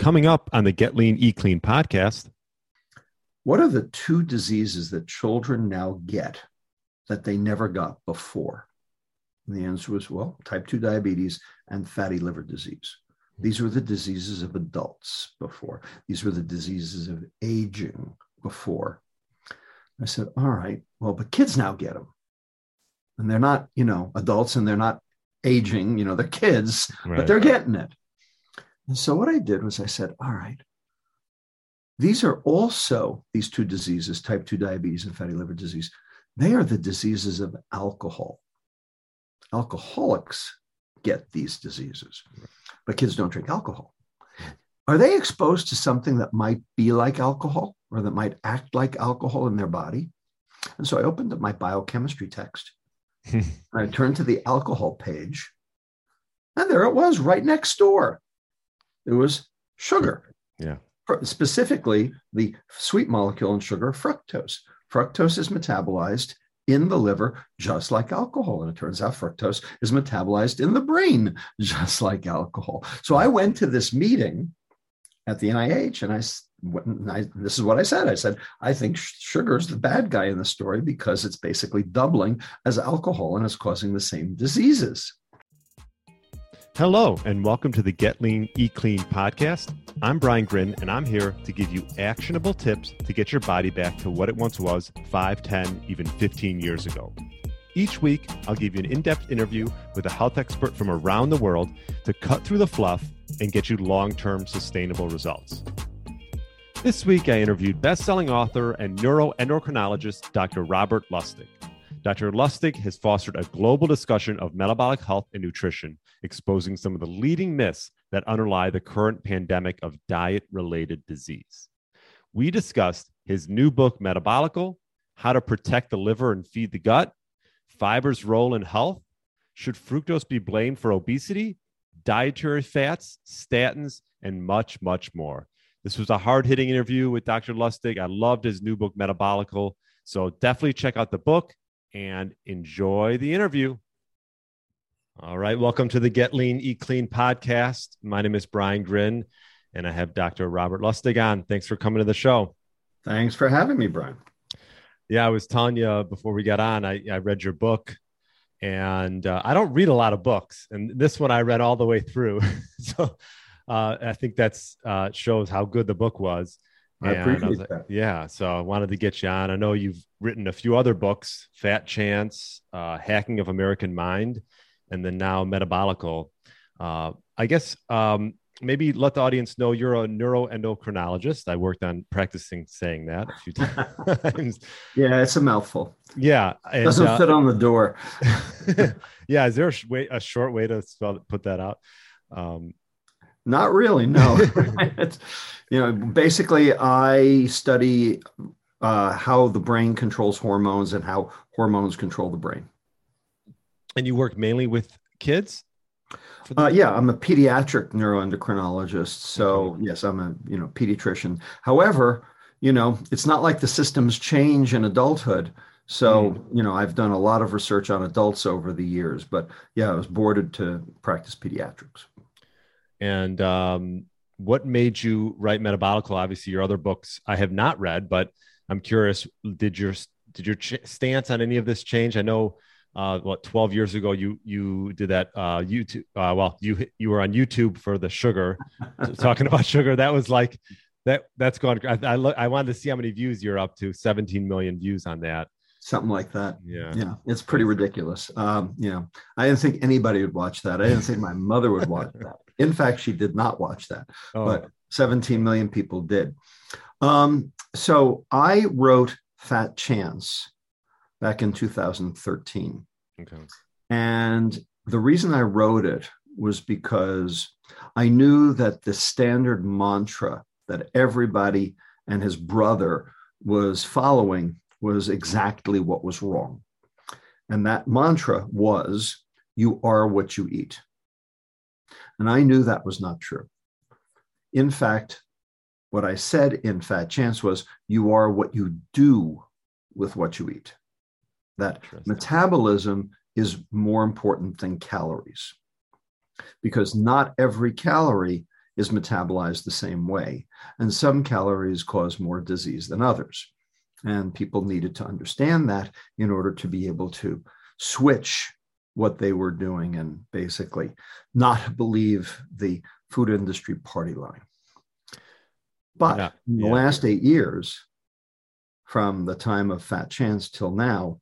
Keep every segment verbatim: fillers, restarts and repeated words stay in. Coming up on the Get Lean, Eat Clean podcast. What are the two diseases that children now get that they never got before? And the answer was, well, type two diabetes and fatty liver disease. These were the diseases of adults before. These were the diseases of aging before. I said, all right, well, but kids now get them. And they're not, you know, adults and they're not aging, you know, they're kids, right, but they're getting it. And so what I did was I said, all right, these are also, these two diseases, type two diabetes and fatty liver disease, they are the diseases of alcohol. Alcoholics get these diseases, but kids don't drink alcohol. Are they exposed to something that might be like alcohol or that might act like alcohol in their body? And so I opened up my biochemistry text and I turned to the alcohol page, and there it was right next door. It was sugar. Yeah. Specifically, the sweet molecule in sugar, fructose. Fructose is metabolized in the liver, just like alcohol. And it turns out fructose is metabolized in the brain, just like alcohol. So I went to this meeting at the N I H, and I, and I this is what I said. I said, I think sugar is the bad guy in the story because it's basically doubling as alcohol and it's causing the same diseases. Hello, and welcome to the Get Lean, Eat Clean podcast. I'm Brian Grin, and I'm here to give you actionable tips to get your body back to what it once was five, ten, even fifteen years ago. Each week, I'll give you an in-depth interview with a health expert from around the world to cut through the fluff and get you long-term sustainable results. This week, I interviewed best-selling author and neuroendocrinologist Doctor Robert Lustig. Doctor Lustig has fostered a global discussion of metabolic health and nutrition, exposing some of the leading myths that underlie the current pandemic of diet-related disease. We discussed his new book, Metabolical, how to protect the liver and feed the gut, fiber's role in health, should fructose be blamed for obesity, dietary fats, statins, and much, much more. This was a hard-hitting interview with Doctor Lustig. I loved his new book, Metabolical, so definitely check out the book and enjoy the interview. All right. Welcome to the Get Lean, Eat Clean podcast. My name is Brian Grin, and I have Doctor Robert Lustig on. Thanks for coming to the show. Thanks for having me, Brian. Yeah, I was telling you before we got on, I, I read your book, and uh, I don't read a lot of books. And this one I read all the way through. so uh, I think that's uh, shows how good the book was. I appreciate I was like, that. Yeah. So I wanted to get you on. I know you've written a few other books, Fat Chance, uh, Hacking of American Mind, and then now Metabolical. Uh, I guess um, maybe let the audience know you're a neuroendocrinologist. I worked on practicing saying that a few times. Yeah, it's a mouthful. Yeah. It doesn't uh, fit on the door. Yeah. Is there a, sh- way, a short way to spell it, put that out? Um, Not really, no. It's, you know, basically, I study uh, how the brain controls hormones and how hormones control the brain. And you work mainly with kids? Uh, yeah, I'm a pediatric neuroendocrinologist. So okay. Yes, I'm a you know pediatrician. However, you know, it's not like the systems change in adulthood. So, mm. you know, I've done a lot of research on adults over the years. But yeah, I was boarded to practice pediatrics. And um, what made you write Metabolical? Obviously, your other books I have not read, but I'm curious, did your did your ch- stance on any of this change? I know, uh, what, twelve years ago, you you did that uh, YouTube. Uh, well, you you were on YouTube for the sugar, talking about sugar. That was like, that that's gone. I I, lo- I wanted to see how many views you're up to, seventeen million views on that. Something like that. Yeah. Yeah. It's pretty ridiculous. Um, you know, I didn't think anybody would watch that. I didn't think my mother would watch that. In fact, she did not watch that, oh. but seventeen million people did. Um, so I wrote Fat Chance back in two thousand thirteen. Okay. And the reason I wrote it was because I knew that the standard mantra that everybody and his brother was following was exactly what was wrong. And that mantra was, you are what you eat. And I knew that was not true. In fact, what I said in Fat Chance was, you are what you do with what you eat. That metabolism is more important than calories, because not every calorie is metabolized the same way. And some calories cause more disease than others. And people needed to understand that in order to be able to switch what they were doing and basically not believe the food industry party line. But yeah, in the yeah. last eight years, from the time of Fat Chance till now,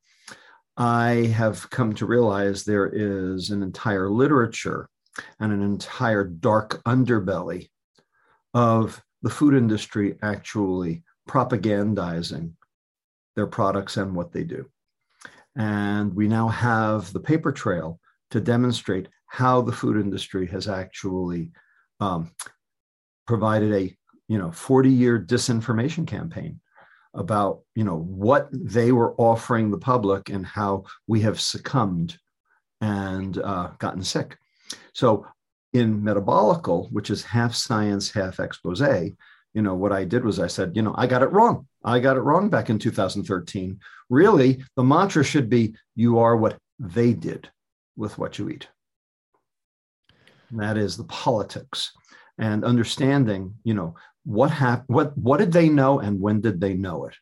I have come to realize there is an entire literature and an entire dark underbelly of the food industry actually propagandizing their products and what they do. And we now have the paper trail to demonstrate how the food industry has actually um, provided a, you know, forty-year disinformation campaign about, you know, what they were offering the public and how we have succumbed and uh, gotten sick. So in Metabolical, which is half science, half expose, you know, what I did was I said, you know, I got it wrong. I got it wrong back in two thousand thirteen. Really, the mantra should be, you are what they did with what you eat. And that is the politics and understanding, you know, what hap- what what did they know and when did they know it?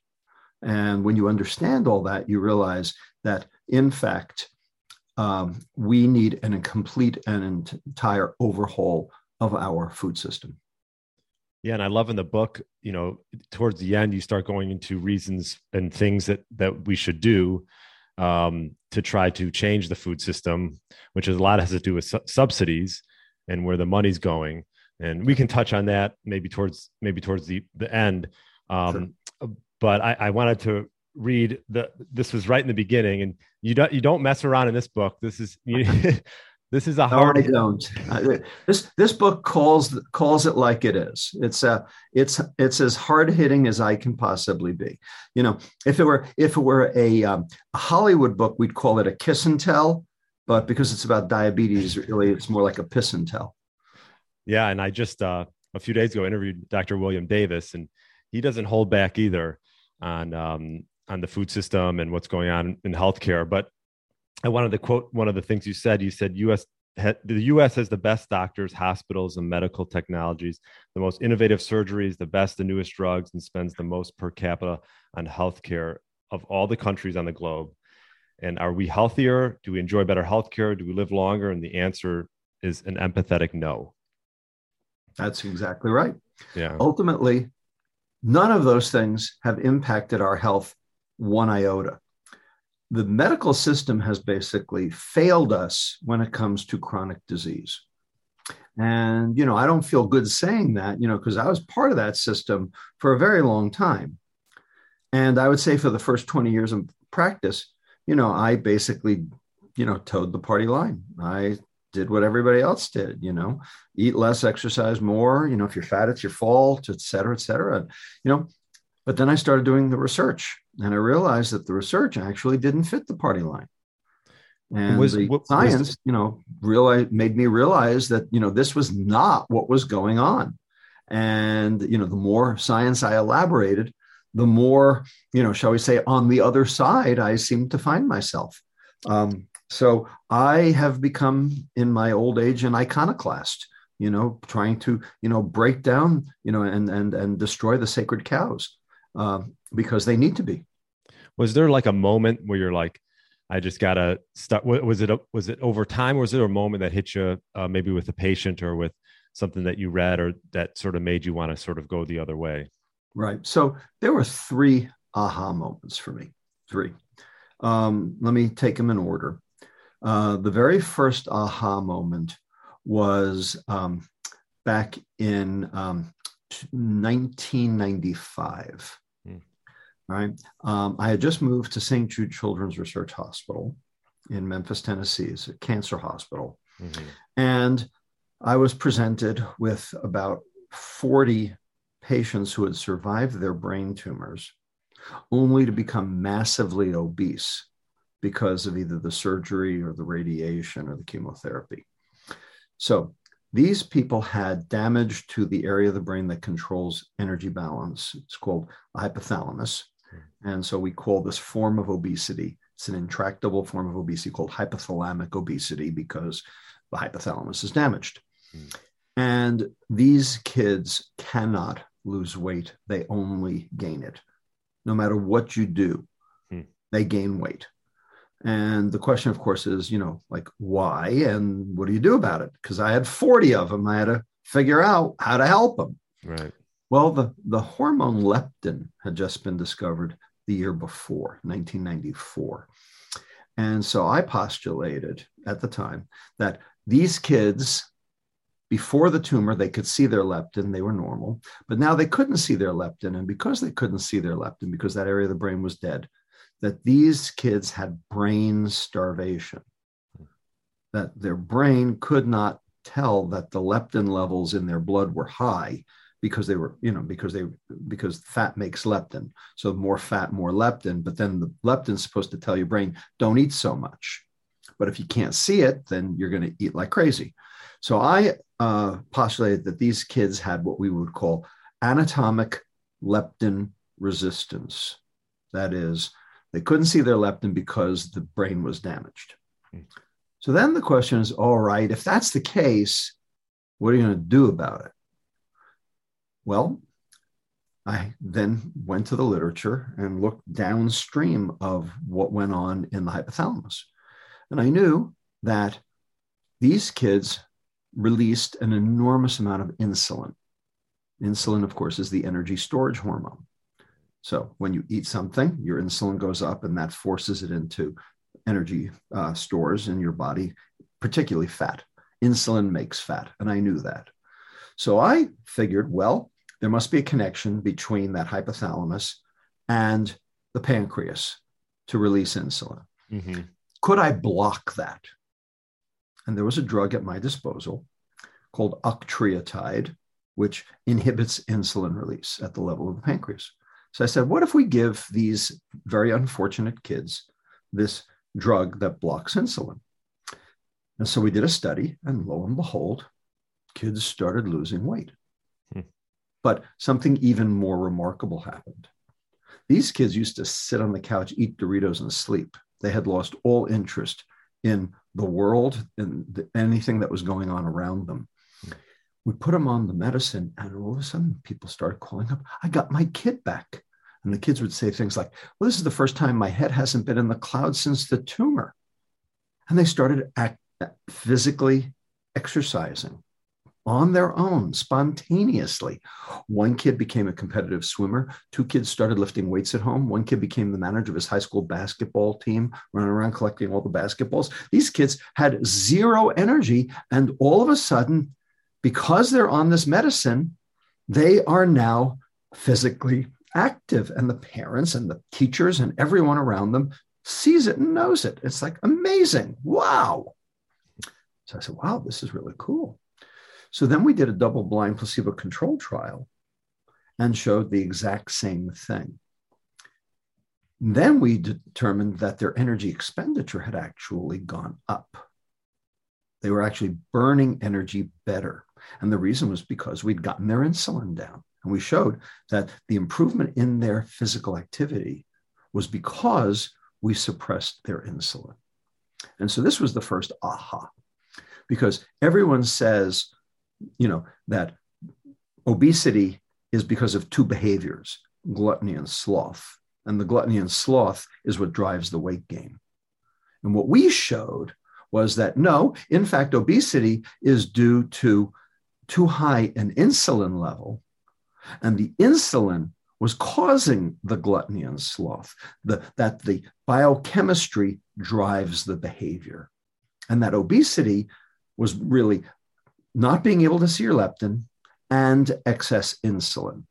And when you understand all that, you realize that, in fact, um, we need an complete and entire overhaul of our food system. Yeah, and I love in the book, you know, towards the end, you start going into reasons and things that that we should do um, to try to change the food system, which is a lot has to do with su- subsidies and where the money's going. And we can touch on that maybe towards maybe towards the, the end. Um, sure. But I, I wanted to read the this was right in the beginning, and you don't you don't mess around in this book. This is you, this is a hard. No, I don't. I, this this book calls calls it like it is. It's a it's it's as hard hitting as I can possibly be. You know, if it were if it were a, um, a Hollywood book, we'd call it a kiss and tell. But because it's about diabetes, really, it's more like a piss and tell. Yeah. And I just, uh, a few days ago, interviewed Doctor William Davis, and he doesn't hold back either on, um, on the food system and what's going on in healthcare. But I wanted to quote one of the things you said. You said, U S ha- the U S has the best doctors, hospitals, and medical technologies, the most innovative surgeries, the best, the newest drugs, and spends the most per capita on healthcare of all the countries on the globe. And are we healthier? Do we enjoy better healthcare? Do we live longer? And the answer is an empathetic no. That's exactly right. Yeah. Ultimately, none of those things have impacted our health one iota. The medical system has basically failed us when it comes to chronic disease. And, you know, I don't feel good saying that, you know, because I was part of that system for a very long time. And I would say for the first twenty years of practice, you know, I basically, you know, towed the party line. I did what everybody else did, you know, eat less, exercise more, you know, if you're fat, it's your fault, et cetera, et cetera, you know. But then I started doing the research, and I realized that the research actually didn't fit the party line. And was, the what, science, was, you know, realized, made me realize that, you know, this was not what was going on. And, you know, the more science I elaborated, the more, you know, shall we say, on the other side, I seemed to find myself. Um, So I have become, in my old age, an iconoclast, you know, trying to, you know, break down, you know, and and and destroy the sacred cows uh, because they need to be. Was there like a moment where you're like, I just got to start? Was it, a, was it over time? Or was it a moment that hit you uh, maybe with a patient or with something that you read or that sort of made you want to sort of go the other way? Right. So there were three aha moments for me, three. Um, let me take them in order. Uh, the very first aha moment was um, back in um, nineteen ninety-five, mm. right? Um, I had just moved to Saint Jude Children's Research Hospital in Memphis, Tennessee. It's a cancer hospital. Mm-hmm. And I was presented with about forty patients who had survived their brain tumors, only to become massively obese because of either the surgery or the radiation or the chemotherapy. So these people had damage to the area of the brain that controls energy balance. It's called the hypothalamus. And so we call this form of obesity. It's an intractable form of obesity called hypothalamic obesity because the hypothalamus is damaged. Mm. And these kids cannot lose weight. They only gain it. No matter what you do, hmm. they gain weight. And the question, of course, is, you know, like, why and what do you do about it? Because I had forty of them. I had to figure out how to help them. Right. Well, the, the hormone leptin had just been discovered the year before, nineteen ninety-four. And so I postulated at the time that these kids, before the tumor, they could see their leptin, they were normal, but now they couldn't see their leptin. And because they couldn't see their leptin, because that area of the brain was dead, that these kids had brain starvation, that their brain could not tell that the leptin levels in their blood were high because they were, you know, because they, because fat makes leptin. So more fat, more leptin, but then the leptin's supposed to tell your brain, don't eat so much. But if you can't see it, then you're going to eat like crazy. So I uh, postulated that these kids had what we would call anatomic leptin resistance. That is, they couldn't see their leptin because the brain was damaged. Mm. So then the question is, all right, if that's the case, what are you going to do about it? Well, I then went to the literature and looked downstream of what went on in the hypothalamus. And I knew that these kids released an enormous amount of insulin. Insulin, of course, is the energy storage hormone. So when you eat something, your insulin goes up and that forces it into energy uh, stores in your body, particularly fat. Insulin makes fat, and I knew that. So I figured, well, there must be a connection between that hypothalamus and the pancreas to release insulin. Mm-hmm. Could I block that? And there was a drug at my disposal called octreotide, which inhibits insulin release at the level of the pancreas. So I said, what if we give these very unfortunate kids this drug that blocks insulin? And so we did a study, and lo and behold, kids started losing weight. Hmm. But something even more remarkable happened. These kids used to sit on the couch, eat Doritos, and sleep. They had lost all interest in the world and the, anything that was going on around them. We put them on the medicine, and all of a sudden people started calling up, I got my kid back. And the kids would say things like, well, this is the first time my head hasn't been in the clouds since the tumor. And they started act, physically exercising on their own, spontaneously. One kid became a competitive swimmer. Two kids started lifting weights at home. One kid became the manager of his high school basketball team, running around collecting all the basketballs. These kids had zero energy. And all of a sudden, because they're on this medicine, they are now physically active. And the parents and the teachers and everyone around them sees it and knows it. It's like amazing. Wow. So I said, wow, this is really cool. So then we did a double-blind placebo-controlled trial and showed the exact same thing. Then we determined that their energy expenditure had actually gone up. They were actually burning energy better. And the reason was because we'd gotten their insulin down. And we showed that the improvement in their physical activity was because we suppressed their insulin. And so this was the first aha, because everyone says, you know, that obesity is because of two behaviors, gluttony and sloth. And the gluttony and sloth is what drives the weight gain. And what we showed was that, no, in fact, obesity is due to too high an insulin level. And the insulin was causing the gluttony and sloth, the, that the biochemistry drives the behavior. And that obesity was really not being able to see your leptin, and excess insulin.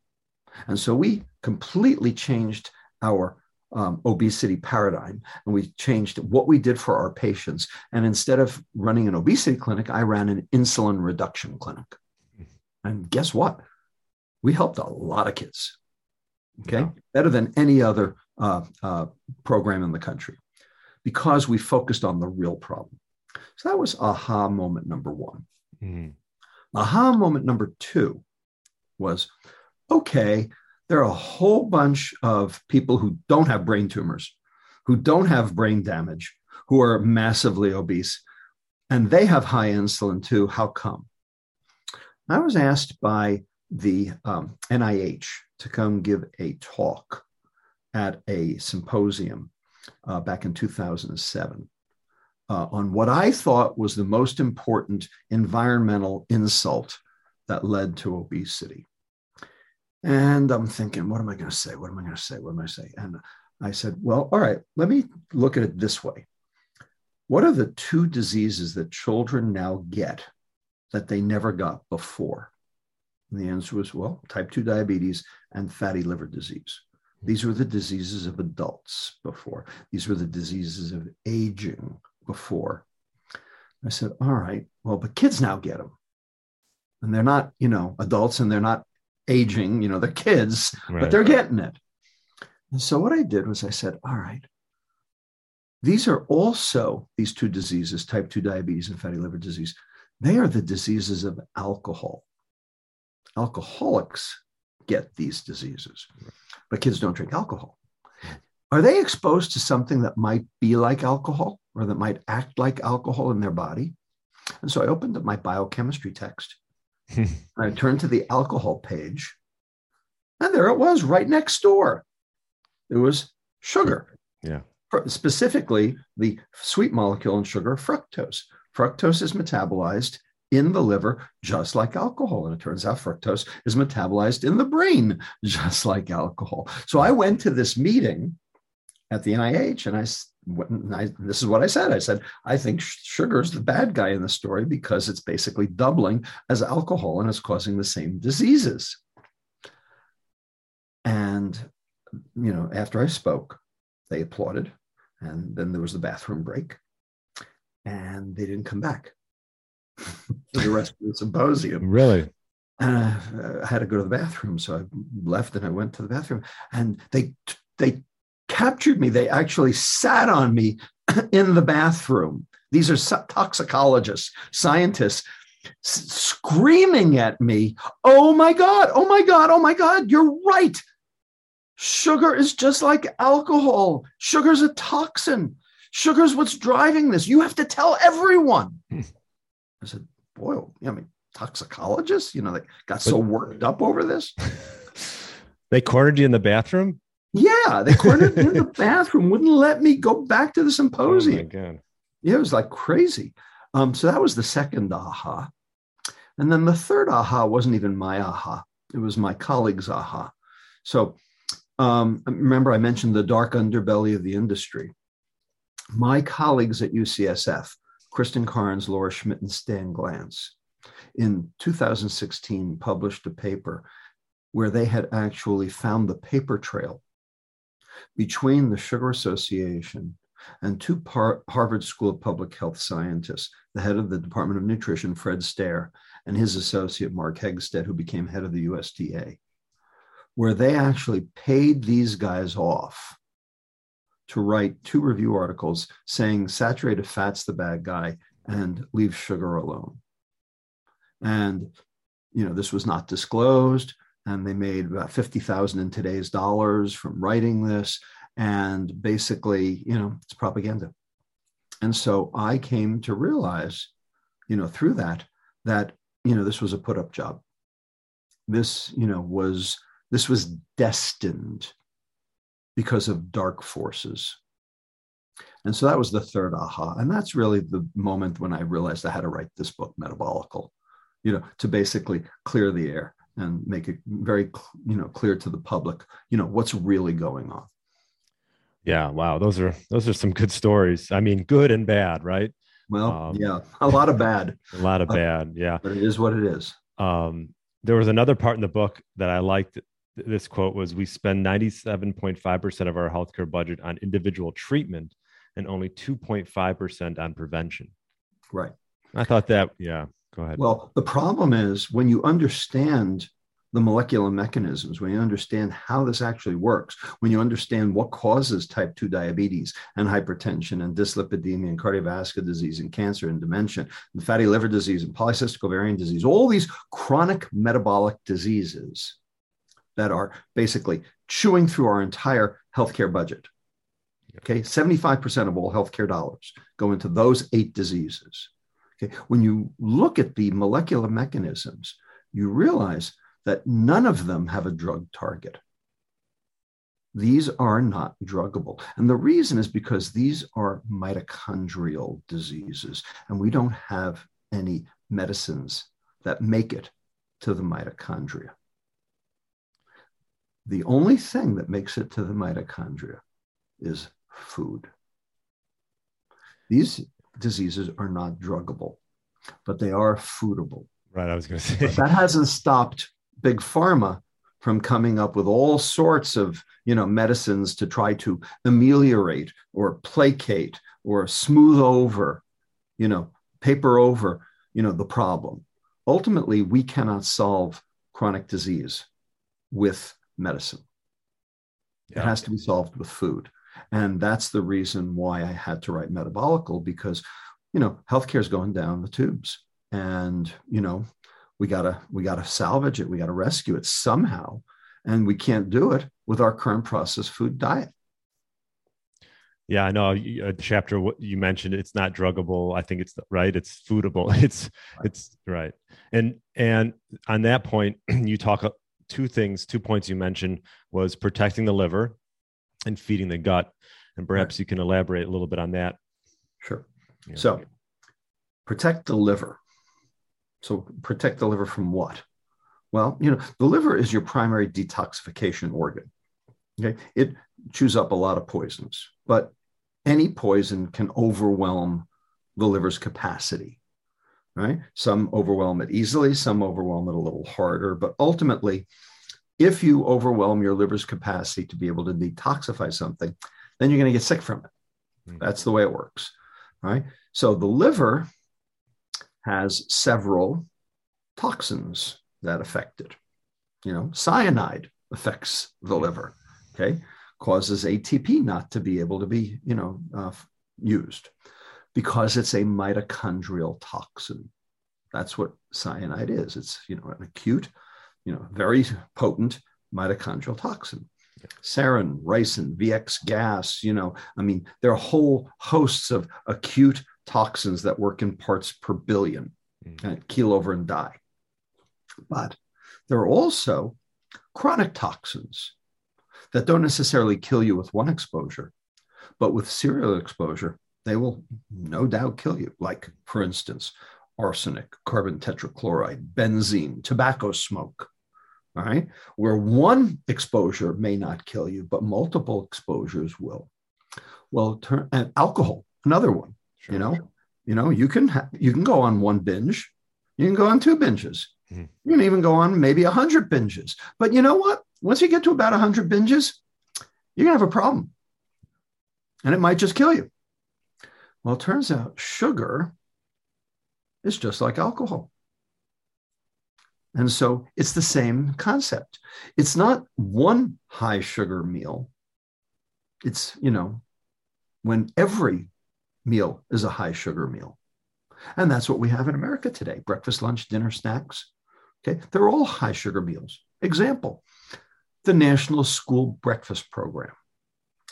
And so we completely changed our um, obesity paradigm, and we changed what we did for our patients. And instead of running an obesity clinic, I ran an insulin reduction clinic. And guess what? We helped a lot of kids, okay? Yeah. Better than any other uh, uh, program in the country, because we focused on the real problem. So that was aha moment number one. Mm-hmm. Aha moment number two was, okay, there are a whole bunch of people who don't have brain tumors, who don't have brain damage, who are massively obese, and they have high insulin too. How come? I was asked by the um, N I H to come give a talk at a symposium uh, back in two thousand seven uh, on what I thought was the most important environmental insult that led to obesity. And I'm thinking, what am I going to say? What am I going to say? What am I going to say? And I said, well, all right, let me look at it this way. What are the two diseases that children now get that they never got before? And the answer was, well, type two diabetes and fatty liver disease. These were the diseases of adults before. These were the diseases of aging before. I said, all right, well, but kids now get them. And they're not, you know, adults, and they're not aging, you know, they're kids, right, but they're getting it. And so what I did was I said, all right, these are also, these two diseases, type two diabetes and fatty liver disease, they are the diseases of alcohol. Alcoholics get these diseases, but kids don't drink alcohol. Are they exposed to something that might be like alcohol or that might act like alcohol in their body? And so I opened up my biochemistry text. I turned to the alcohol page, and there it was right next door. It was sugar. Yeah. Specifically, the sweet molecule in sugar, fructose. Fructose is metabolized in the liver, just like alcohol. And it turns out fructose is metabolized in the brain, just like alcohol. So I went to this meeting at the N I H, and I, and I this is what I said. I said, I think sugar is the bad guy in the story because it's basically doubling as alcohol and it's causing the same diseases. And, you know, after I spoke, they applauded. And then there was the bathroom break. And they didn't come back for the rest of the symposium. Really? And I, I had to go to the bathroom. So I left and I went to the bathroom. And they they captured me. They actually sat on me in the bathroom. These are toxicologists, scientists, s- screaming at me, oh, my God, oh, my God, oh, my God, you're right. Sugar is just like alcohol. Sugar's a toxin. Sugar's what's driving this. You have to tell everyone. I said, boy, I mean, toxicologists, you know, they got so worked up over this. They cornered you in the bathroom? Yeah, they cornered me in the bathroom, wouldn't let me go back to the symposium. Oh my God. Yeah, it was like crazy. Um, so that was the second aha. And then the third aha wasn't even my aha. It was my colleague's aha. So um, remember I mentioned the dark underbelly of the industry. My colleagues at U C S F, Kristen Carnes, Laura Schmidt, and Stan Glantz, in two thousand sixteen published a paper where they had actually found the paper trail between the Sugar Association and two par- Harvard School of Public Health scientists, the head of the Department of Nutrition, Fred Stare, and his associate, Mark Hegsted, who became head of the U S D A, where they actually paid these guys off to write two review articles saying saturated fat's the bad guy and leave sugar alone. And, you know, this was not disclosed, and they made about fifty thousand in today's dollars from writing this. And basically, you know, it's propaganda. And so I came to realize, you know, through that, that, you know, this was a put up job. This, you know, was, this was destined because of dark forces. And so that was the third aha. And that's really the moment when I realized I had to write this book, Metabolical, you know, to basically clear the air and make it very, you know, clear to the public, you know, what's really going on. Yeah. Wow. Those are, those are some good stories. I mean, good and bad, right? Well, um, yeah, a lot of bad, a lot of bad. Yeah. But it is what it is. Um, there was another part in the book that I liked. This quote was, we spend ninety-seven point five percent of our healthcare budget on individual treatment and only two point five percent on prevention. Right. I thought that, yeah, go ahead. Well, the problem is when you understand the molecular mechanisms, when you understand how this actually works, when you understand what causes type two diabetes and hypertension and dyslipidemia and cardiovascular disease and cancer and dementia and fatty liver disease and polycystic ovarian disease, all these chronic metabolic diseases that are basically chewing through our entire healthcare budget. Okay, seventy-five percent of all healthcare dollars go into those eight diseases. Okay, when you look at the molecular mechanisms you realize that none of them have a drug target. These are not druggable. And the reason is because these are mitochondrial diseases, and we don't have any medicines that make it to the mitochondria. The only thing that makes it to the mitochondria is food. These diseases are not druggable, but they are foodable. Right, I was going to say. But that hasn't stopped Big Pharma from coming up with all sorts of, you know, medicines to try to ameliorate or placate or smooth over, you know, paper over, you know, the problem. Ultimately, we cannot solve chronic disease with medicine. Yeah. It has to be solved with food. And that's the reason why I had to write Metabolical, because, you know, healthcare is going down the tubes, and, you know, we gotta, we gotta salvage it. We gotta rescue it somehow. And we can't do it with our current processed food diet. Yeah, I know a chapter what you mentioned, it's not druggable. I think it's right. It's foodable. It's, right. it's right. And, and on that point, you talk two things, two points you mentioned was protecting the liver and feeding the gut. And perhaps right. you can elaborate a little bit on that. Sure. Yeah. So protect the liver. So protect the liver from what? Well, you know, the liver is your primary detoxification organ. Okay. It chews up a lot of poisons, but any poison can overwhelm the liver's capacity, right? Some overwhelm it easily, some overwhelm it a little harder, but ultimately, if you overwhelm your liver's capacity to be able to detoxify something, then you're going to get sick from it. Mm. That's the way it works, right? So the liver has several toxins that affect it. You know, cyanide affects the liver, okay? Causes A T P not to be able to be, you know, uh, used because it's a mitochondrial toxin. That's what cyanide is. It's, you know, an acute, you know, very potent mitochondrial toxin. Sarin, ricin, V X gas, you know, I mean, there are whole hosts of acute toxins that work in parts per billion mm. and keel over and die. But there are also chronic toxins that don't necessarily kill you with one exposure, but with serial exposure, they will no doubt kill you. Like, for instance, arsenic, carbon tetrachloride, benzene, tobacco smoke, all right? Where one exposure may not kill you, but multiple exposures will. Well, turn, and alcohol, another one. Sure. You know, you know, you can ha- you can go on one binge, you can go on two binges, mm-hmm. you can even go on maybe a hundred binges. But you know what? Once you get to about a hundred binges, you're gonna have a problem, and it might just kill you. Well, it turns out sugar is just like alcohol, and so it's the same concept. It's not one high sugar meal. It's, you know, when every meal is a high sugar meal. And that's what we have in America today. Breakfast, lunch, dinner, snacks. Okay. They're all high sugar meals. Example, the National School Breakfast Program.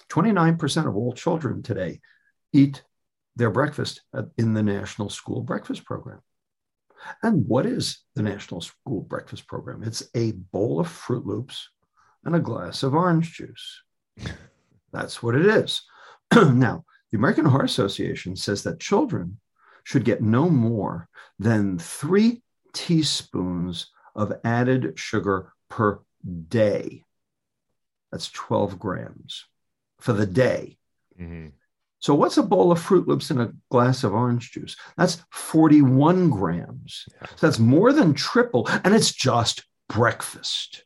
twenty-nine percent of all children today eat their breakfast in the National School Breakfast Program. And what is the National School Breakfast Program? It's a bowl of Fruit Loops and a glass of orange juice. That's what it is. Now, the American Heart Association says that children should get no more than three teaspoons of added sugar per day. That's twelve grams for the day. Mm-hmm. So what's a bowl of Fruit Loops and a glass of orange juice? That's forty-one grams. Yeah. So that's more than triple, and it's just breakfast.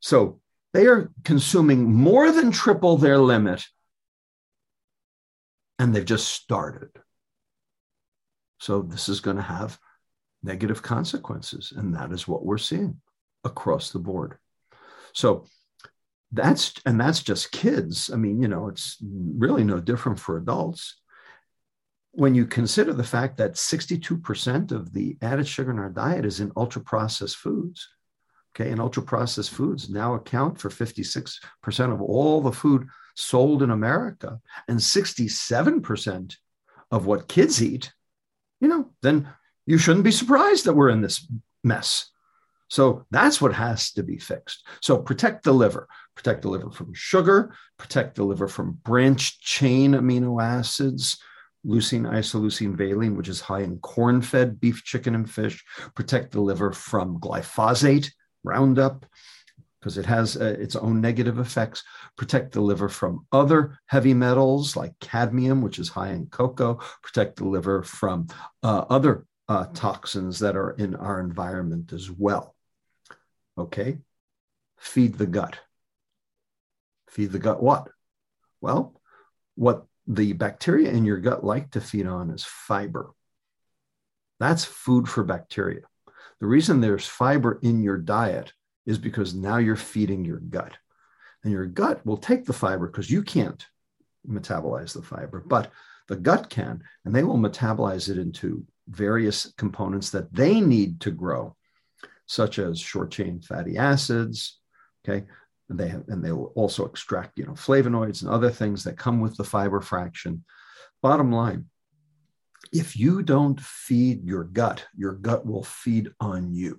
So they are consuming more than triple their limit, and they've just started. So this is going to have negative consequences, and that is what we're seeing across the board. So that's, and that's just kids. I mean, you know, it's really no different for adults. When you consider the fact that sixty-two percent of the added sugar in our diet is in ultra-processed foods, okay, and ultra-processed foods now account for fifty-six percent of all the food sold in America, and sixty-seven percent of what kids eat, you know, then you shouldn't be surprised that we're in this mess. So that's what has to be fixed. So protect the liver, protect the liver from sugar, protect the liver from branched chain amino acids, leucine, isoleucine, valine, which is high in corn-fed beef, chicken, and fish, protect the liver from glyphosate, Roundup, because it has uh, its own negative effects, protect the liver from other heavy metals like cadmium, which is high in cocoa, protect the liver from uh, other uh, toxins that are in our environment as well. Okay, feed the gut. Feed the gut what? Well, what the bacteria in your gut like to feed on is fiber. That's food for bacteria. The reason there's fiber in your diet is because now you're feeding your gut. And your gut will take the fiber because you can't metabolize the fiber, but the gut can, and they will metabolize it into various components that they need to grow, such as short-chain fatty acids, okay? And they have, and they will also extract, you know, flavonoids and other things that come with the fiber fraction. Bottom line, if you don't feed your gut, your gut will feed on you.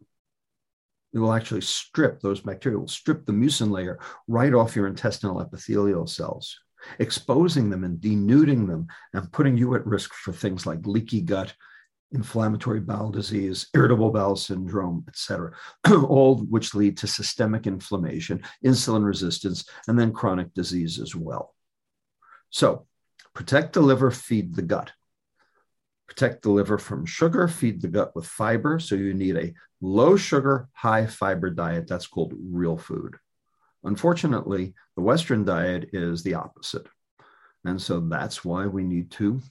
It will actually strip those bacteria, will strip the mucin layer right off your intestinal epithelial cells, exposing them and denuding them and putting you at risk for things like leaky gut, inflammatory bowel disease, irritable bowel syndrome, et cetera, all which lead to systemic inflammation, insulin resistance, and then chronic disease as well. So protect the liver, feed the gut. Protect the liver from sugar, feed the gut with fiber. So you need a low sugar, high fiber diet. That's called real food. Unfortunately, the Western diet is the opposite. And so that's why we need to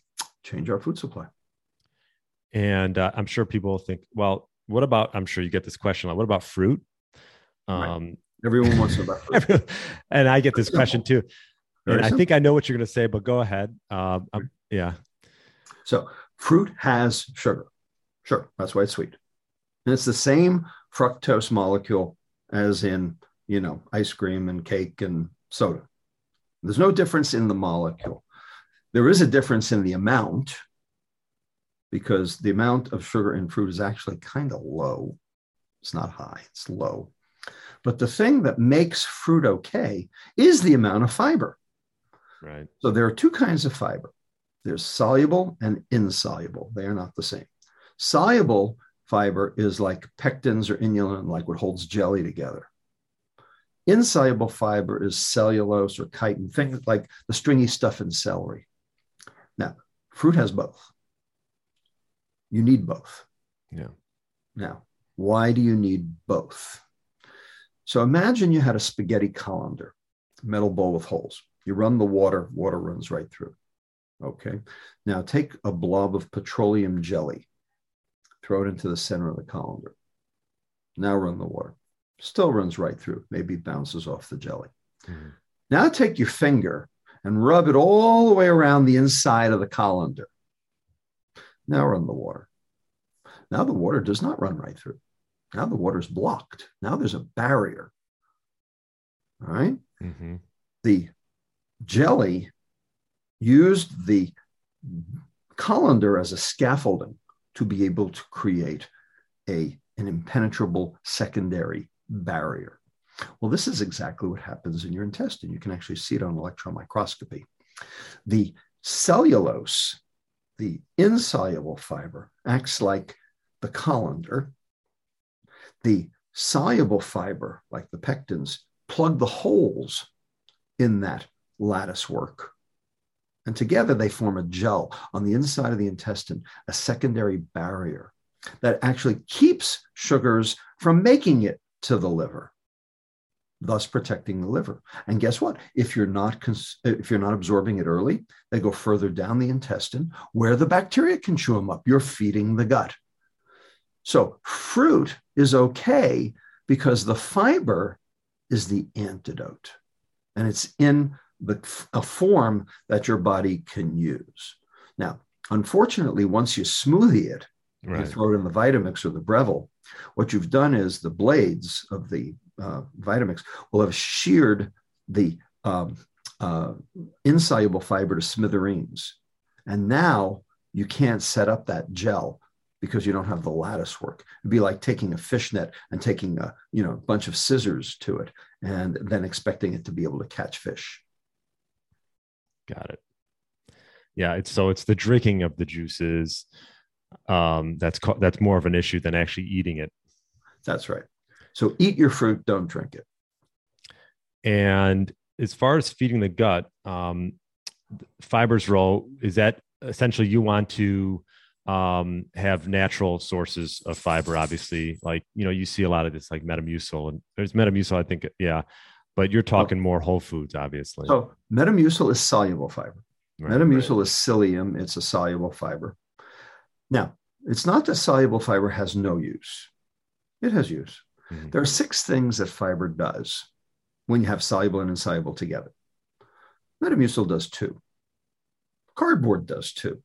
change our food supply. And uh, I'm sure people think, well, what about, I'm sure you get this question, like, what about fruit? Um, right. Everyone wants to know about fruit. And I get this question too. And I think I know what you're going to say, but go ahead. Um, I'm, yeah. So fruit has sugar. Sure, that's why it's sweet. And it's the same fructose molecule as in, you know, ice cream and cake and soda. There's no difference in the molecule. There is a difference in the amount, because the amount of sugar in fruit is actually kind of low. It's not high, it's low. But the thing that makes fruit okay is the amount of fiber. Right. So there are two kinds of fiber. There's soluble and insoluble. They are not the same. Soluble fiber is like pectins or inulin, like what holds jelly together. Insoluble fiber is cellulose or chitin, things like the stringy stuff in celery. Now, fruit has both. You need both. Yeah. Now, why do you need both? So imagine you had a spaghetti colander, metal bowl with holes. You run the water, water runs right through. Okay, now take a blob of petroleum jelly, throw it into the center of the colander. Now run the water, still runs right through, maybe bounces off the jelly. Mm-hmm. Now take your finger and rub it all the way around the inside of the colander. Now run the water. Now the water does not run right through. Now the water's blocked. Now there's a barrier. All right, mm-hmm. The jelly used the colander as a scaffolding to be able to create a, an impenetrable secondary barrier. Well, this is exactly what happens in your intestine. You can actually see it on electron microscopy. The cellulose, the insoluble fiber, acts like the colander. The soluble fiber, like the pectins, plug the holes in that lattice work. And together they form a gel on the inside of the intestine, a secondary barrier that actually keeps sugars from making it to the liver, thus protecting the liver. And guess what? If you're not cons- if you're not absorbing it early, they go further down the intestine where the bacteria can chew them up. You're feeding the gut. So fruit is okay because the fiber is the antidote, and it's in the a form that your body can use. Now, unfortunately, once you smoothie it, right, you throw it in the Vitamix or the Breville, what you've done is the blades of the uh, Vitamix will have sheared the um, uh, insoluble fiber to smithereens. And now you can't set up that gel because you don't have the lattice work. It'd be like taking a fishnet and taking a, you know, bunch of scissors to it and then expecting it to be able to catch fish. Got it. Yeah. It's, so it's the drinking of the juices. Um, that's, co- that's more of an issue than actually eating it. That's right. So eat your fruit, don't drink it. And as far as feeding the gut, um, fiber's role, is that essentially you want to um, have natural sources of fiber, obviously, like, you know, you see a lot of this, like Metamucil, and there's Metamucil, I think. Yeah. But you're talking oh. more whole foods, obviously. So Metamucil is soluble fiber. Right, Metamucil right. is psyllium. It's a soluble fiber. Now, it's not that soluble fiber has no use. It has use. Mm-hmm. There are six things that fiber does when you have soluble and insoluble together. Metamucil does two. Cardboard does two,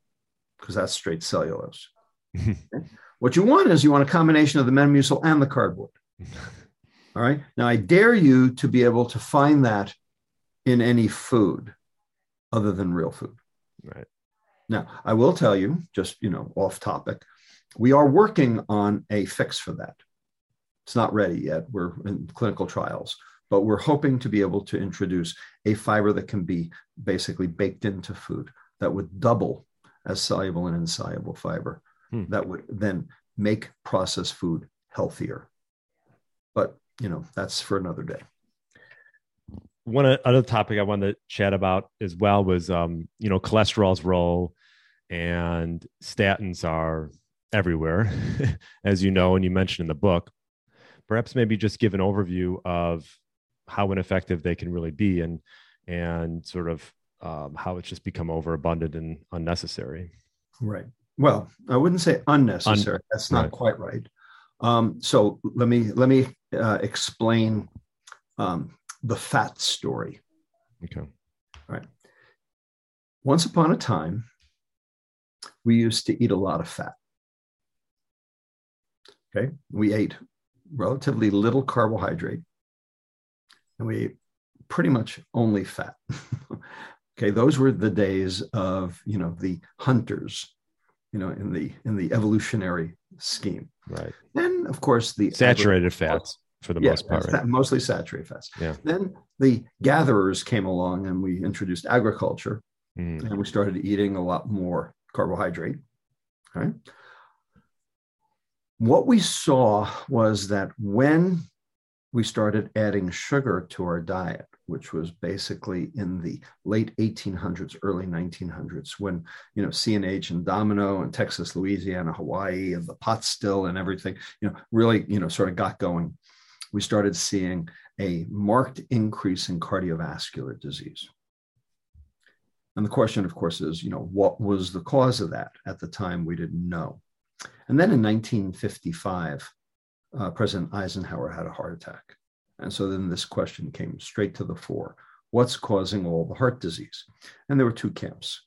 because that's straight cellulose. Okay? What you want is you want a combination of the Metamucil and the cardboard. All right. Now, I dare you to be able to find that in any food other than real food. Right. Now, I will tell you, just, you know, off topic, we are working on a fix for that. It's not ready yet. We're in clinical trials, but we're hoping to be able to introduce a fiber that can be basically baked into food that would double as soluble and insoluble fiber hmm. that would then make processed food healthier. But, you know, that's for another day. One other topic I wanted to chat about as well was, um, you know, cholesterol's role, and statins are everywhere, as you know, and you mentioned in the book. Perhaps maybe just give an overview of how ineffective they can really be, and and sort of um, how it's just become overabundant and unnecessary. Right. Well, I wouldn't say unnecessary. Un- That's not right. quite right. Um, so let me let me uh, explain um, the fat story. Okay. All right. Once upon a time, we used to eat a lot of fat. Okay. We ate relatively little carbohydrate, and we ate pretty much only fat. Okay. Those were the days of, you know, the hunters, you know, in the, in the evolutionary scheme. Right. Then, of course, the saturated fats. For the yeah, most part, right? Mostly saturated fats. Yeah. Then the gatherers came along, and we introduced agriculture, mm. and we started eating a lot more carbohydrate. Okay. What we saw was that when we started adding sugar to our diet, which was basically in the late eighteen hundreds, early nineteen hundreds, when, you know, C and H and Domino and Texas, Louisiana, Hawaii, and the pot still and everything, you know, really, you know, sort of got going. We started seeing a marked increase in cardiovascular disease. And the question, of course, is, you know, what was the cause of that? At the time, we didn't know. And then in nineteen fifty-five, uh, President Eisenhower had a heart attack. And so then this question came straight to the fore. What's causing all the heart disease? And there were two camps.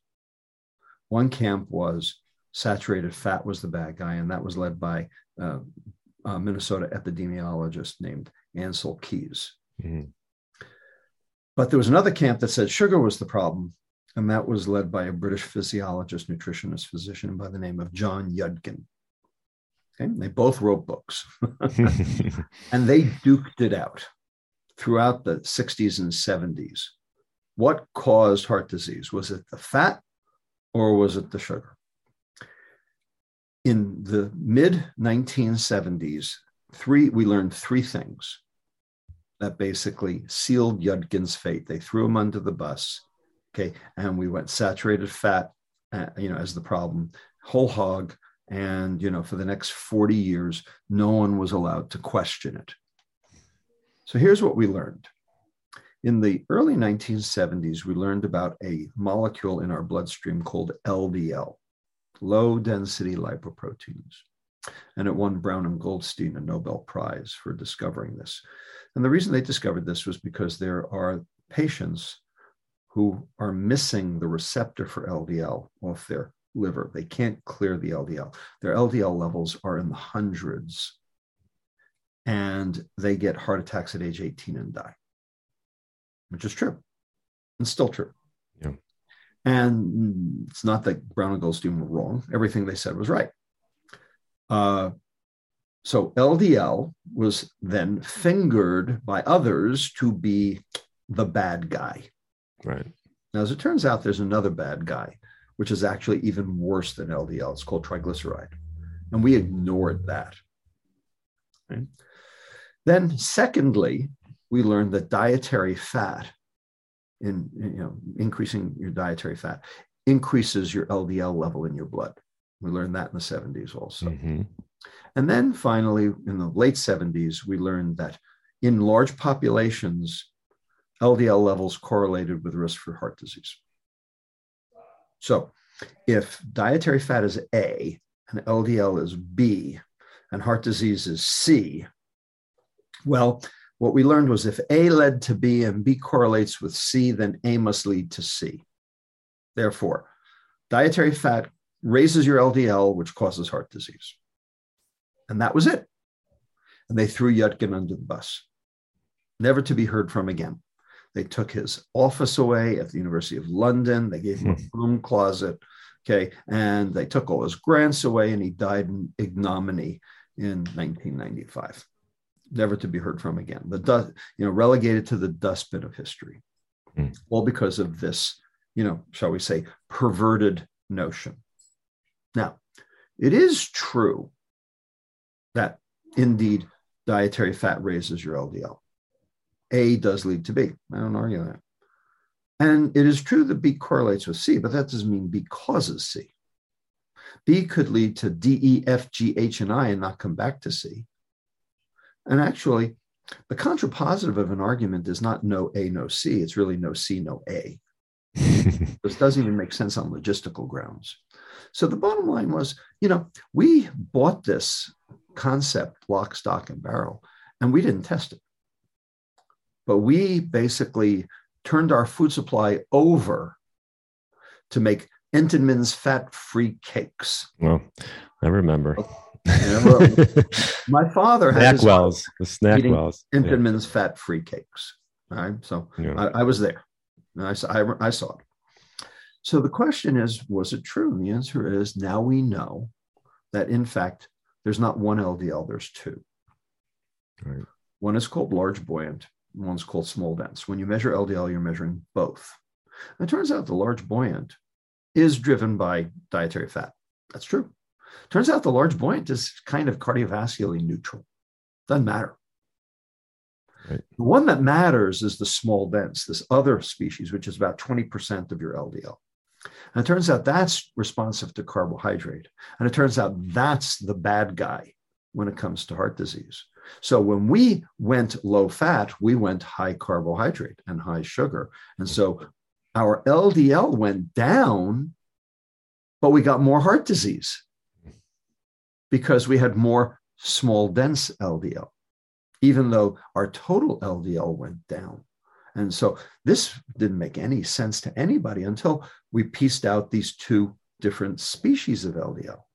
One camp was saturated fat was the bad guy, and that was led by uh, Uh, Minnesota epidemiologist named Ansel Keys. Mm-hmm. But there was another camp that said sugar was the problem, and that was led by a British physiologist, nutritionist, physician by the name of John Yudkin. Okay? They both wrote books, and they duked it out throughout the sixties and seventies. What caused heart disease? Was it the fat, or was it the sugar? In the mid nineteen seventies, three we learned three things that basically sealed Yudkin's fate. They threw him under the bus, okay, and we went saturated fat, uh, you know, as the problem, whole hog, and, you know, for the next forty years, no one was allowed to question it. So here's what we learned. In the early nineteen seventies, we learned about a molecule in our bloodstream called L D L. Low-density lipoproteins. And it won Brown and Goldstein a Nobel Prize for discovering this. And the reason they discovered this was because there are patients who are missing the receptor for L D L off their liver. They can't clear the L D L. Their L D L levels are in the hundreds, and they get heart attacks at age eighteen and die, which is true. It's still true. Yeah. And it's not that Brown and Goldstein were wrong. Everything they said was right. Uh, so L D L was then fingered by others to be the bad guy. Right. Now, as it turns out, there's another bad guy, which is actually even worse than L D L. It's called triglyceride. And we ignored that. Okay. Then secondly, we learned that dietary fat, in you know, increasing your dietary fat, increases your L D L level in your blood. We learned that in the seventies also. Mm-hmm. And then finally, in the late seventies, we learned that in large populations, L D L levels correlated with risk for heart disease. So if dietary fat is A and L D L is B and heart disease is C, well, what we learned was if A led to B and B correlates with C, then A must lead to C. Therefore, dietary fat raises your L D L, which causes heart disease. And that was it. And they threw Yudkin under the bus, never to be heard from again. They took his office away at the University of London. They gave him a broom closet, okay? And they took all his grants away, and he died in ignominy in nineteen ninety-five, never to be heard from again. The dust, you know, relegated to the dustbin of history, mm. all because of this, you know, shall we say, perverted notion. Now, it is true that indeed dietary fat raises your L D L. A does lead to B. I don't argue that. And it is true that B correlates with C, but that doesn't mean B causes C. B could lead to D, E, F, G, H, and I and not come back to C. And actually, the contrapositive of an argument is not no A, no C. It's really no C, no A. This doesn't even make sense on logistical grounds. So the bottom line was, you know, we bought this concept, lock, stock, and barrel, and we didn't test it. But we basically turned our food supply over to make Entenmann's fat-free cakes. Well, I remember. My father had Snackwells, the Snackwells. Entenmann's yeah. fat-free cakes. All right, so yeah. I, I was there. And I, I, I saw it. So the question is, was it true? And the answer is, now we know that, in fact, there's not one L D L, there's two. Right. One is called large buoyant. One's called small dense. When you measure L D L, you're measuring both. And it turns out the large buoyant is driven by dietary fat. That's true. Turns out the large buoyant is kind of cardiovascularly neutral. Doesn't matter. Right. The one that matters is the small dense, this other species, which is about twenty percent of your L D L. And it turns out that's responsive to carbohydrate. And it turns out that's the bad guy when it comes to heart disease. So when we went low fat, we went high carbohydrate and high sugar. And so our L D L went down, but we got more heart disease because we had more small dense L D L, even though our total L D L went down. And so this didn't make any sense to anybody until we pieced out these two different species of L D L.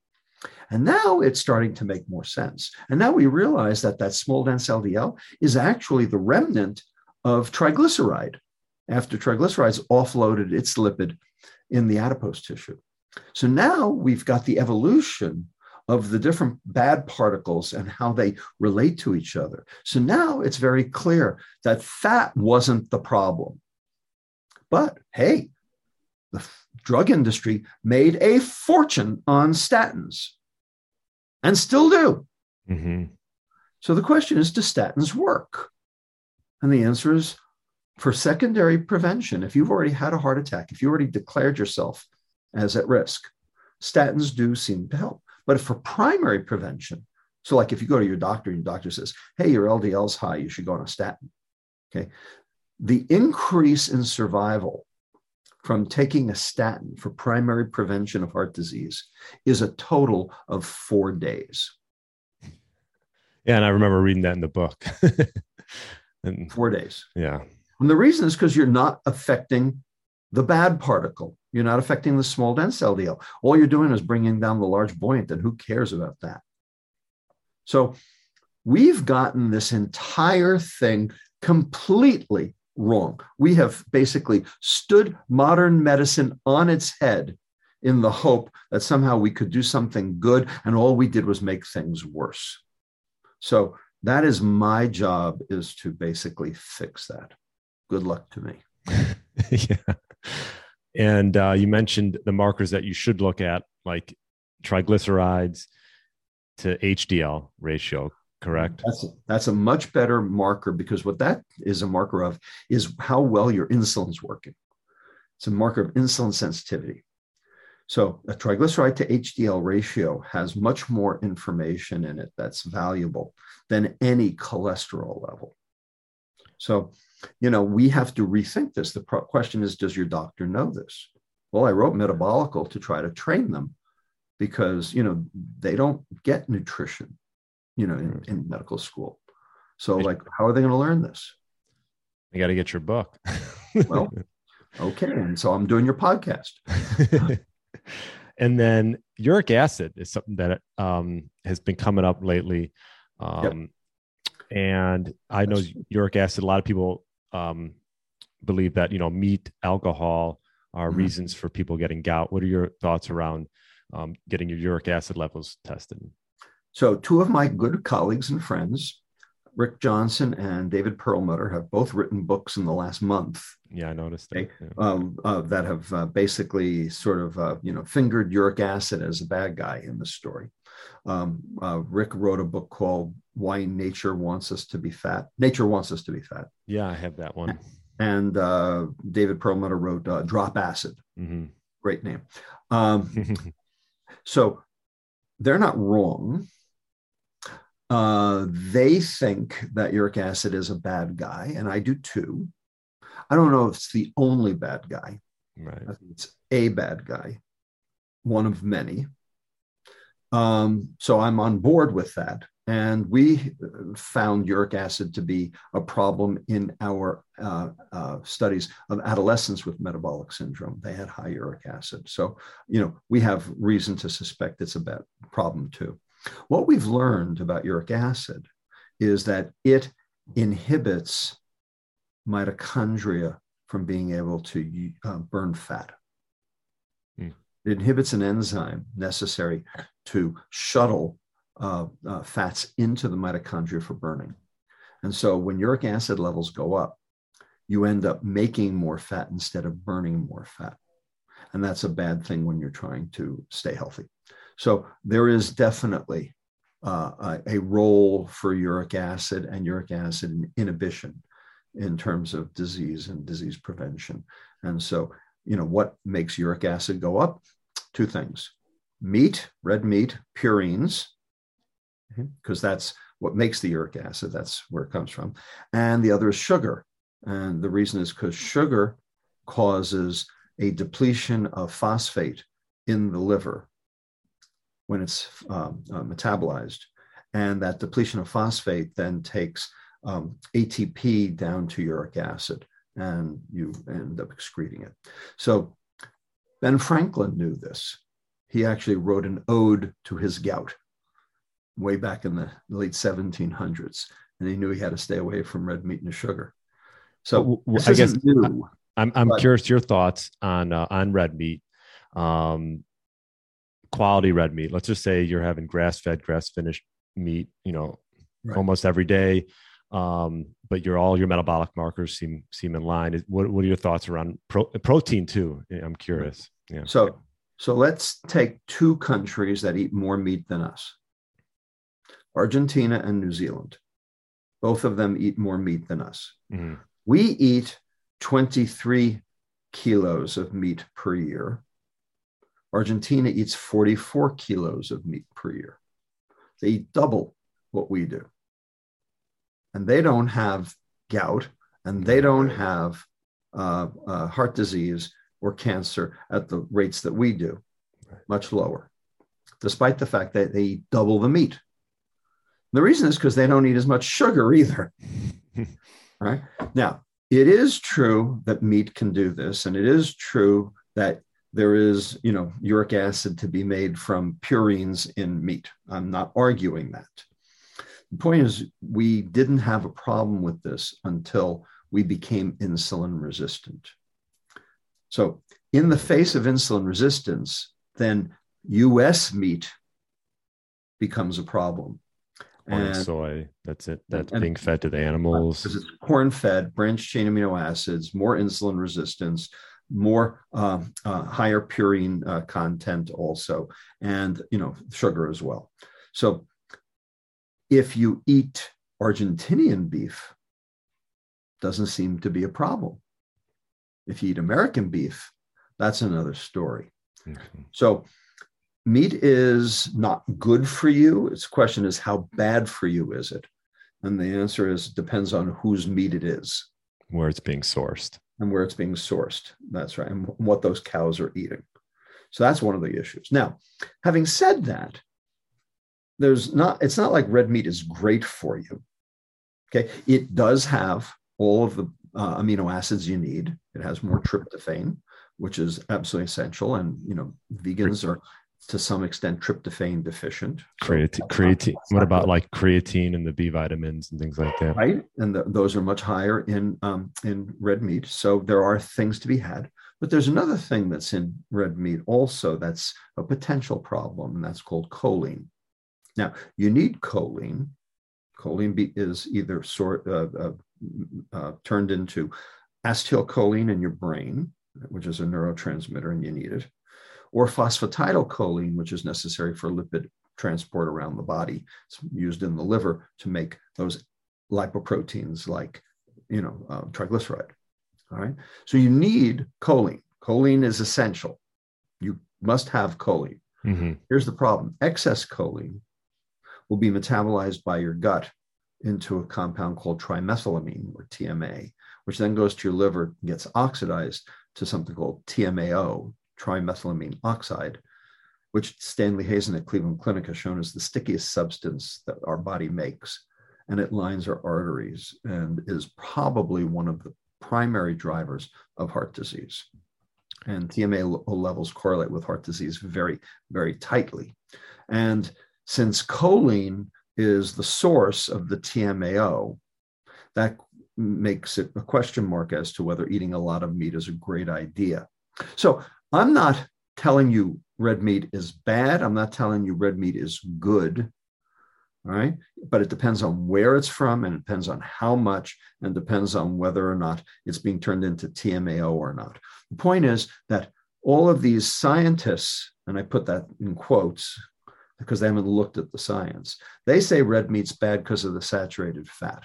And now it's starting to make more sense. And now we realize that that small dense L D L is actually the remnant of triglyceride after triglycerides offloaded its lipid in the adipose tissue. So now we've got the evolution of the different bad particles and how they relate to each other. So now it's very clear that fat wasn't the problem. But hey, the drug industry made a fortune on statins. And still do. Mm-hmm. So the question is, do statins work? And the answer is, for secondary prevention, if you've already had a heart attack, if you already declared yourself as at risk, statins do seem to help. But for primary prevention, so like if you go to your doctor and your doctor says, hey, your L D L's high, you should go on a statin. Okay, the increase in survival from taking a statin for primary prevention of heart disease is a total of four days. Yeah, and I remember reading that in the book. and, four days. Yeah. And the reason is because you're not affecting the bad particle. You're not affecting the small dense L D L. All you're doing is bringing down the large buoyant, and who cares about that? So we've gotten this entire thing completely wrong. We have basically stood modern medicine on its head in the hope that somehow we could do something good, and all we did was make things worse. So that is my job, is to basically fix that. Good luck to me. Yeah. And uh, you mentioned the markers that you should look at, like triglycerides to H D L ratio, correct? That's a, that's a much better marker, because what that is a marker of is how well your insulin's working. It's a marker of insulin sensitivity. So a triglyceride to H D L ratio has much more information in it that's valuable than any cholesterol level. So, you know, we have to rethink this. The pro- question is, does your doctor know this? Well, I wrote Metabolical to try to train them, because, you know, they don't get nutrition, you know, in, in medical school. So like, how are they going to learn this? You got to get your book. Well, okay. And so I'm doing your podcast. And then uric acid is something that um, has been coming up lately. Um, yep. And I know uric acid, a lot of people um, believe that, you know, meat, alcohol are mm-hmm. reasons for people getting gout. What are your thoughts around um, getting your uric acid levels tested? So two of my good colleagues and friends, Rick Johnson and David Perlmutter, have both written books in the last month. Yeah, I noticed that. Yeah. Um, uh, that have uh, basically sort of, uh, you know, fingered uric acid as a bad guy in the story. Um, uh, Rick wrote a book called Why Nature Wants Us to Be Fat. Nature Wants Us to Be Fat. Yeah, I have that one. And uh, David Perlmutter wrote uh, Drop Acid. Mm-hmm. Great name. Um, so they're not wrong. Uh, they think that uric acid is a bad guy, and I do too. I don't know if it's the only bad guy. Right. I think it's a bad guy, one of many. Um, so I'm on board with that. And we found uric acid to be a problem in our uh, uh, studies of adolescents with metabolic syndrome. They had high uric acid. So, you know, we have reason to suspect it's a bad problem too. What we've learned about uric acid is that it inhibits mitochondria from being able to uh, burn fat. Mm. It inhibits an enzyme necessary to shuttle uh, uh, fats into the mitochondria for burning. And so when uric acid levels go up, you end up making more fat instead of burning more fat. And that's a bad thing when you're trying to stay healthy. So there is definitely uh, a role for uric acid and uric acid inhibition in terms of disease and disease prevention. And so, you know, what makes uric acid go up? Two things: meat, red meat, purines, because that's what makes the uric acid. That's where it comes from. And the other is sugar. And the reason is because sugar causes a depletion of phosphate in the liver when it's um, uh, metabolized. And that depletion of phosphate then takes um, A T P down to uric acid, and you end up excreting it. So Ben Franklin knew this. He actually wrote an ode to his gout way back in the late seventeen hundreds. And he knew he had to stay away from red meat and sugar. So well, I guess new, I'm, I'm but, curious your thoughts on, uh, on red meat. Um, Quality red meat. Let's just say you're having grass-fed, grass-finished meat, you know, right, almost every day, um, but your all your metabolic markers seem seem in line. What what are your thoughts around pro, protein too? I'm curious. Yeah. So so let's take two countries that eat more meat than us: Argentina and New Zealand. Both of them eat more meat than us. Mm-hmm. We eat twenty-three kilos of meat per year. Argentina eats forty-four kilos of meat per year. They eat double what we do. And they don't have gout, and they don't have uh, uh, heart disease or cancer at the rates that we do, much lower, despite the fact that they eat double the meat. And the reason is because they don't eat as much sugar either. Right? Now, it is true that meat can do this, and it is true that there is, you know, uric acid to be made from purines in meat. I'm not arguing that. The point is, we didn't have a problem with this until we became insulin resistant. So in the face of insulin resistance, then U S meat becomes a problem. Corn and soy, that's it. That's and, being fed to the animals. Because it's corn-fed, branched-chain amino acids, more insulin resistance, more uh, uh, higher purine uh, content also, and you know sugar as well. So if you eat Argentinian beef, doesn't seem to be a problem. If you eat American beef, that's another story. Mm-hmm. So meat is not good for you. Its question is, how bad for you is it? And the answer is, depends on whose meat it is. Where it's being sourced. And where it's being sourced. That's right. And what those cows are eating. So that's one of the issues. Now, having said that, there's not, it's not like red meat is great for you. Okay. It does have all of the uh, amino acids you need. It has more tryptophan, which is absolutely essential. And, you know, vegans are to some extent tryptophan deficient. So creatine. creatine. Not, what about good. Like creatine and the B vitamins and things like that? Right. And the, those are much higher in, um, in red meat. So there are things to be had, but there's another thing that's in red meat also that's a potential problem, and that's called choline. Now you need choline. Choline be, is either sort of uh, uh, uh, turned into acetylcholine in your brain, which is a neurotransmitter and you need it, or phosphatidylcholine, which is necessary for lipid transport around the body. It's used in the liver to make those lipoproteins like, you know, uh, triglyceride. All right. So you need choline. Choline is essential. You must have choline. Mm-hmm. Here's the problem. Excess choline will be metabolized by your gut into a compound called trimethylamine, or T M A, which then goes to your liver and gets oxidized to something called T M A O, trimethylamine oxide, which Stanley Hazen at Cleveland Clinic has shown is the stickiest substance that our body makes, and it lines our arteries and is probably one of the primary drivers of heart disease. And T M A O levels correlate with heart disease very, very tightly. And since choline is the source of the T M A O, that makes it a question mark as to whether eating a lot of meat is a great idea. So I'm not telling you red meat is bad. I'm not telling you red meat is good. All right. But it depends on where it's from, and it depends on how much, and depends on whether or not it's being turned into T M A O or not. The point is that all of these scientists, and I put that in quotes because they haven't looked at the science, they say red meat's bad because of the saturated fat.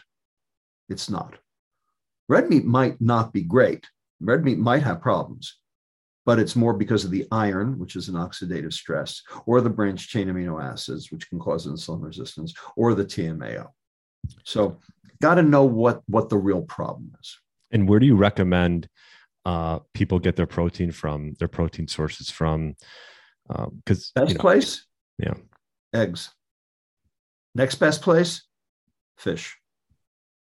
It's not. Red meat might not be great. Red meat might have problems, but it's more because of the iron, which is an oxidative stress, or the branched chain amino acids, which can cause insulin resistance, or the T M A O. So got to know what, what the real problem is. And where do you recommend uh, people get their protein from, their protein sources from? Because uh, best you know, place? Yeah. Eggs. Next best place? Fish.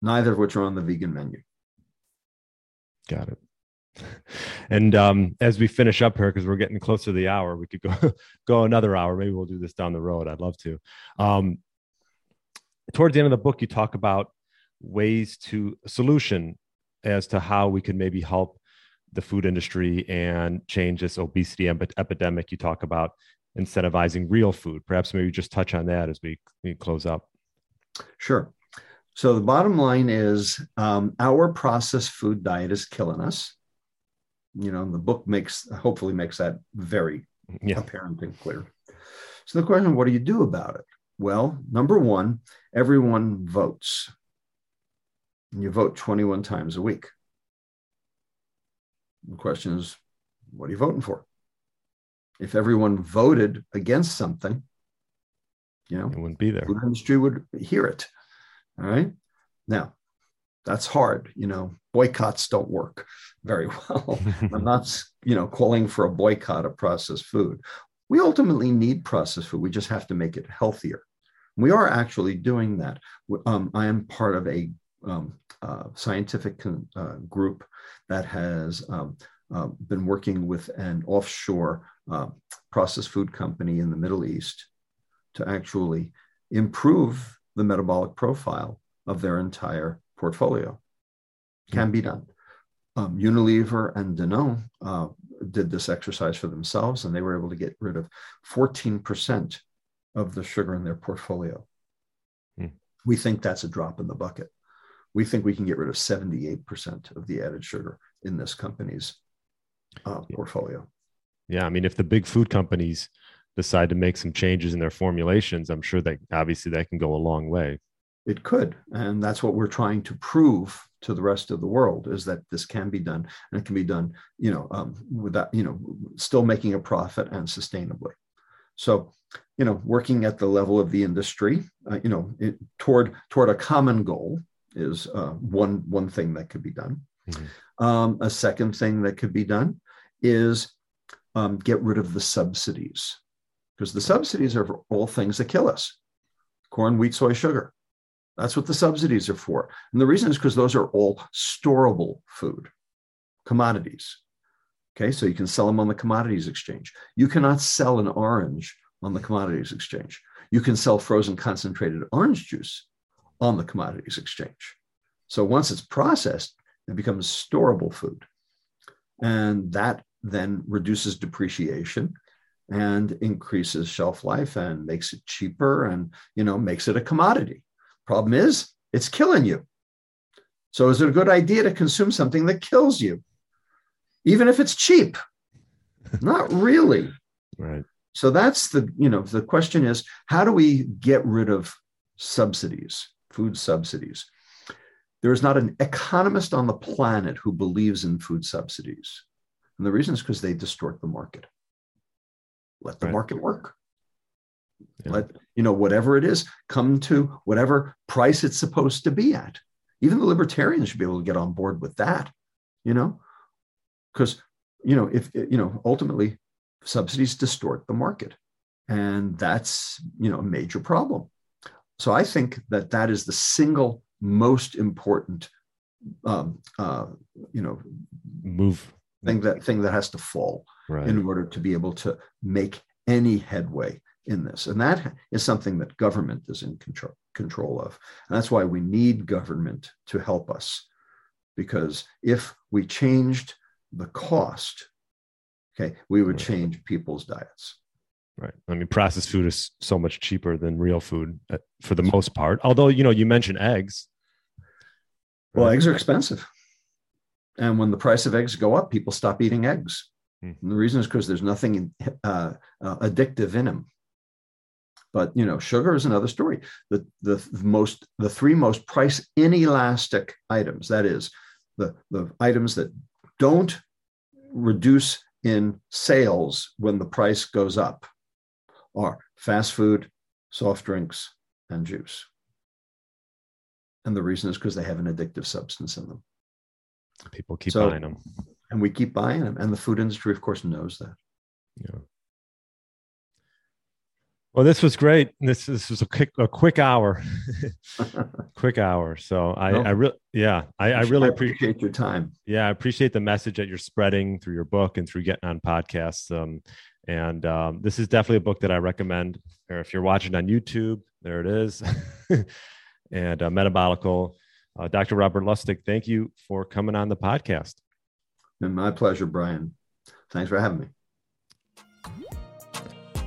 Neither of which are on the vegan menu. Got it. And um, as we finish up here, because we're getting closer to the hour, we could go go another hour. Maybe we'll do this down the road. I'd love to. Um, towards the end of the book, you talk about ways to solution as to how we can maybe help the food industry and change this obesity ep- epidemic. You talk about incentivizing real food. Perhaps maybe just touch on that as we, we close up. Sure. So the bottom line is um, our processed food diet is killing us. You know, and the book makes, hopefully makes that very yeah. apparent and clear. So the question, what do you do about it? Well, number one, everyone votes. And you vote twenty-one times a week. The question is, what are you voting for? If everyone voted against something, you know, it wouldn't be there. The food industry would hear it. All right. Now, that's hard. You know, boycotts don't work very well. I'm not, you know, calling for a boycott of processed food. We ultimately need processed food. We just have to make it healthier. We are actually doing that. Um, I am part of a um, uh, scientific con- uh, group that has um, uh, been working with an offshore uh, processed food company in the Middle East to actually improve the metabolic profile of their entire portfolio. Can be done. Um, Unilever and Danone uh, did this exercise for themselves, and they were able to get rid of fourteen percent of the sugar in their portfolio. Hmm. We think that's a drop in the bucket. We think we can get rid of seventy-eight percent of the added sugar in this company's uh, yeah. portfolio. Yeah. I mean, if the big food companies decide to make some changes in their formulations, I'm sure that obviously that can go a long way. It could. And that's what we're trying to prove to the rest of the world, is that this can be done, and it can be done, you know, um, without, you know, still making a profit and sustainably. So, you know, working at the level of the industry, uh, you know, it, toward, toward a common goal is uh, one, one thing that could be done. Mm-hmm. Um, a second thing that could be done is um, get rid of the subsidies, because the subsidies are for all things that kill us: corn, wheat, soy, sugar. That's what the subsidies are for. And the reason is because those are all storable food, commodities. Okay, so you can sell them on the commodities exchange. You cannot sell an orange on the commodities exchange. You can sell frozen concentrated orange juice on the commodities exchange. So once it's processed, it becomes storable food. And that then reduces depreciation and increases shelf life and makes it cheaper and, you know, makes it a commodity. Problem is, it's killing you. So is it a good idea to consume something that kills you, even if it's cheap? Not really. Right. So that's the, you know, the question is, how do we get rid of subsidies, food subsidies? There is not an economist on the planet who believes in food subsidies. And the reason is because they distort the market. Let the right. market work. Yeah. Let, you know, whatever it is, come to whatever price it's supposed to be at. Even the libertarians should be able to get on board with that, you know, because, you know, if, you know, ultimately subsidies distort the market, and that's, you know, a major problem. So I think that that is the single most important, um, uh, you know, move thing that thing that has to fall right. in order to be able to make any headway in this. And that is something that government is in control, control of. And that's why we need government to help us, because if we changed the cost, okay, we would right. change people's diets. Right. I mean, processed food is so much cheaper than real food for the most part. Although, you know, you mentioned eggs. Right? Well, eggs are expensive. And when the price of eggs go up, people stop eating eggs. Hmm. And the reason is because there's nothing uh, uh, addictive in them. But, you know, sugar is another story. The, the most, the three most price inelastic items, that is the, the items that don't reduce in sales when the price goes up, are fast food, soft drinks, and juice. And the reason is because they have an addictive substance in them. People keep so, buying them. And we keep buying them. And the food industry, of course, knows that. Yeah. Well, this was great. This this was a quick a quick hour, quick hour. So I no. I really yeah I, I really I appreciate your time. Yeah, I appreciate the message that you're spreading through your book and through getting on podcasts. Um, and um, this is definitely a book that I recommend. Or if you're watching on YouTube, there it is. And uh, Metabolical, uh, Doctor Robert Lustig, thank you for coming on the podcast. And my pleasure, Brian. Thanks for having me.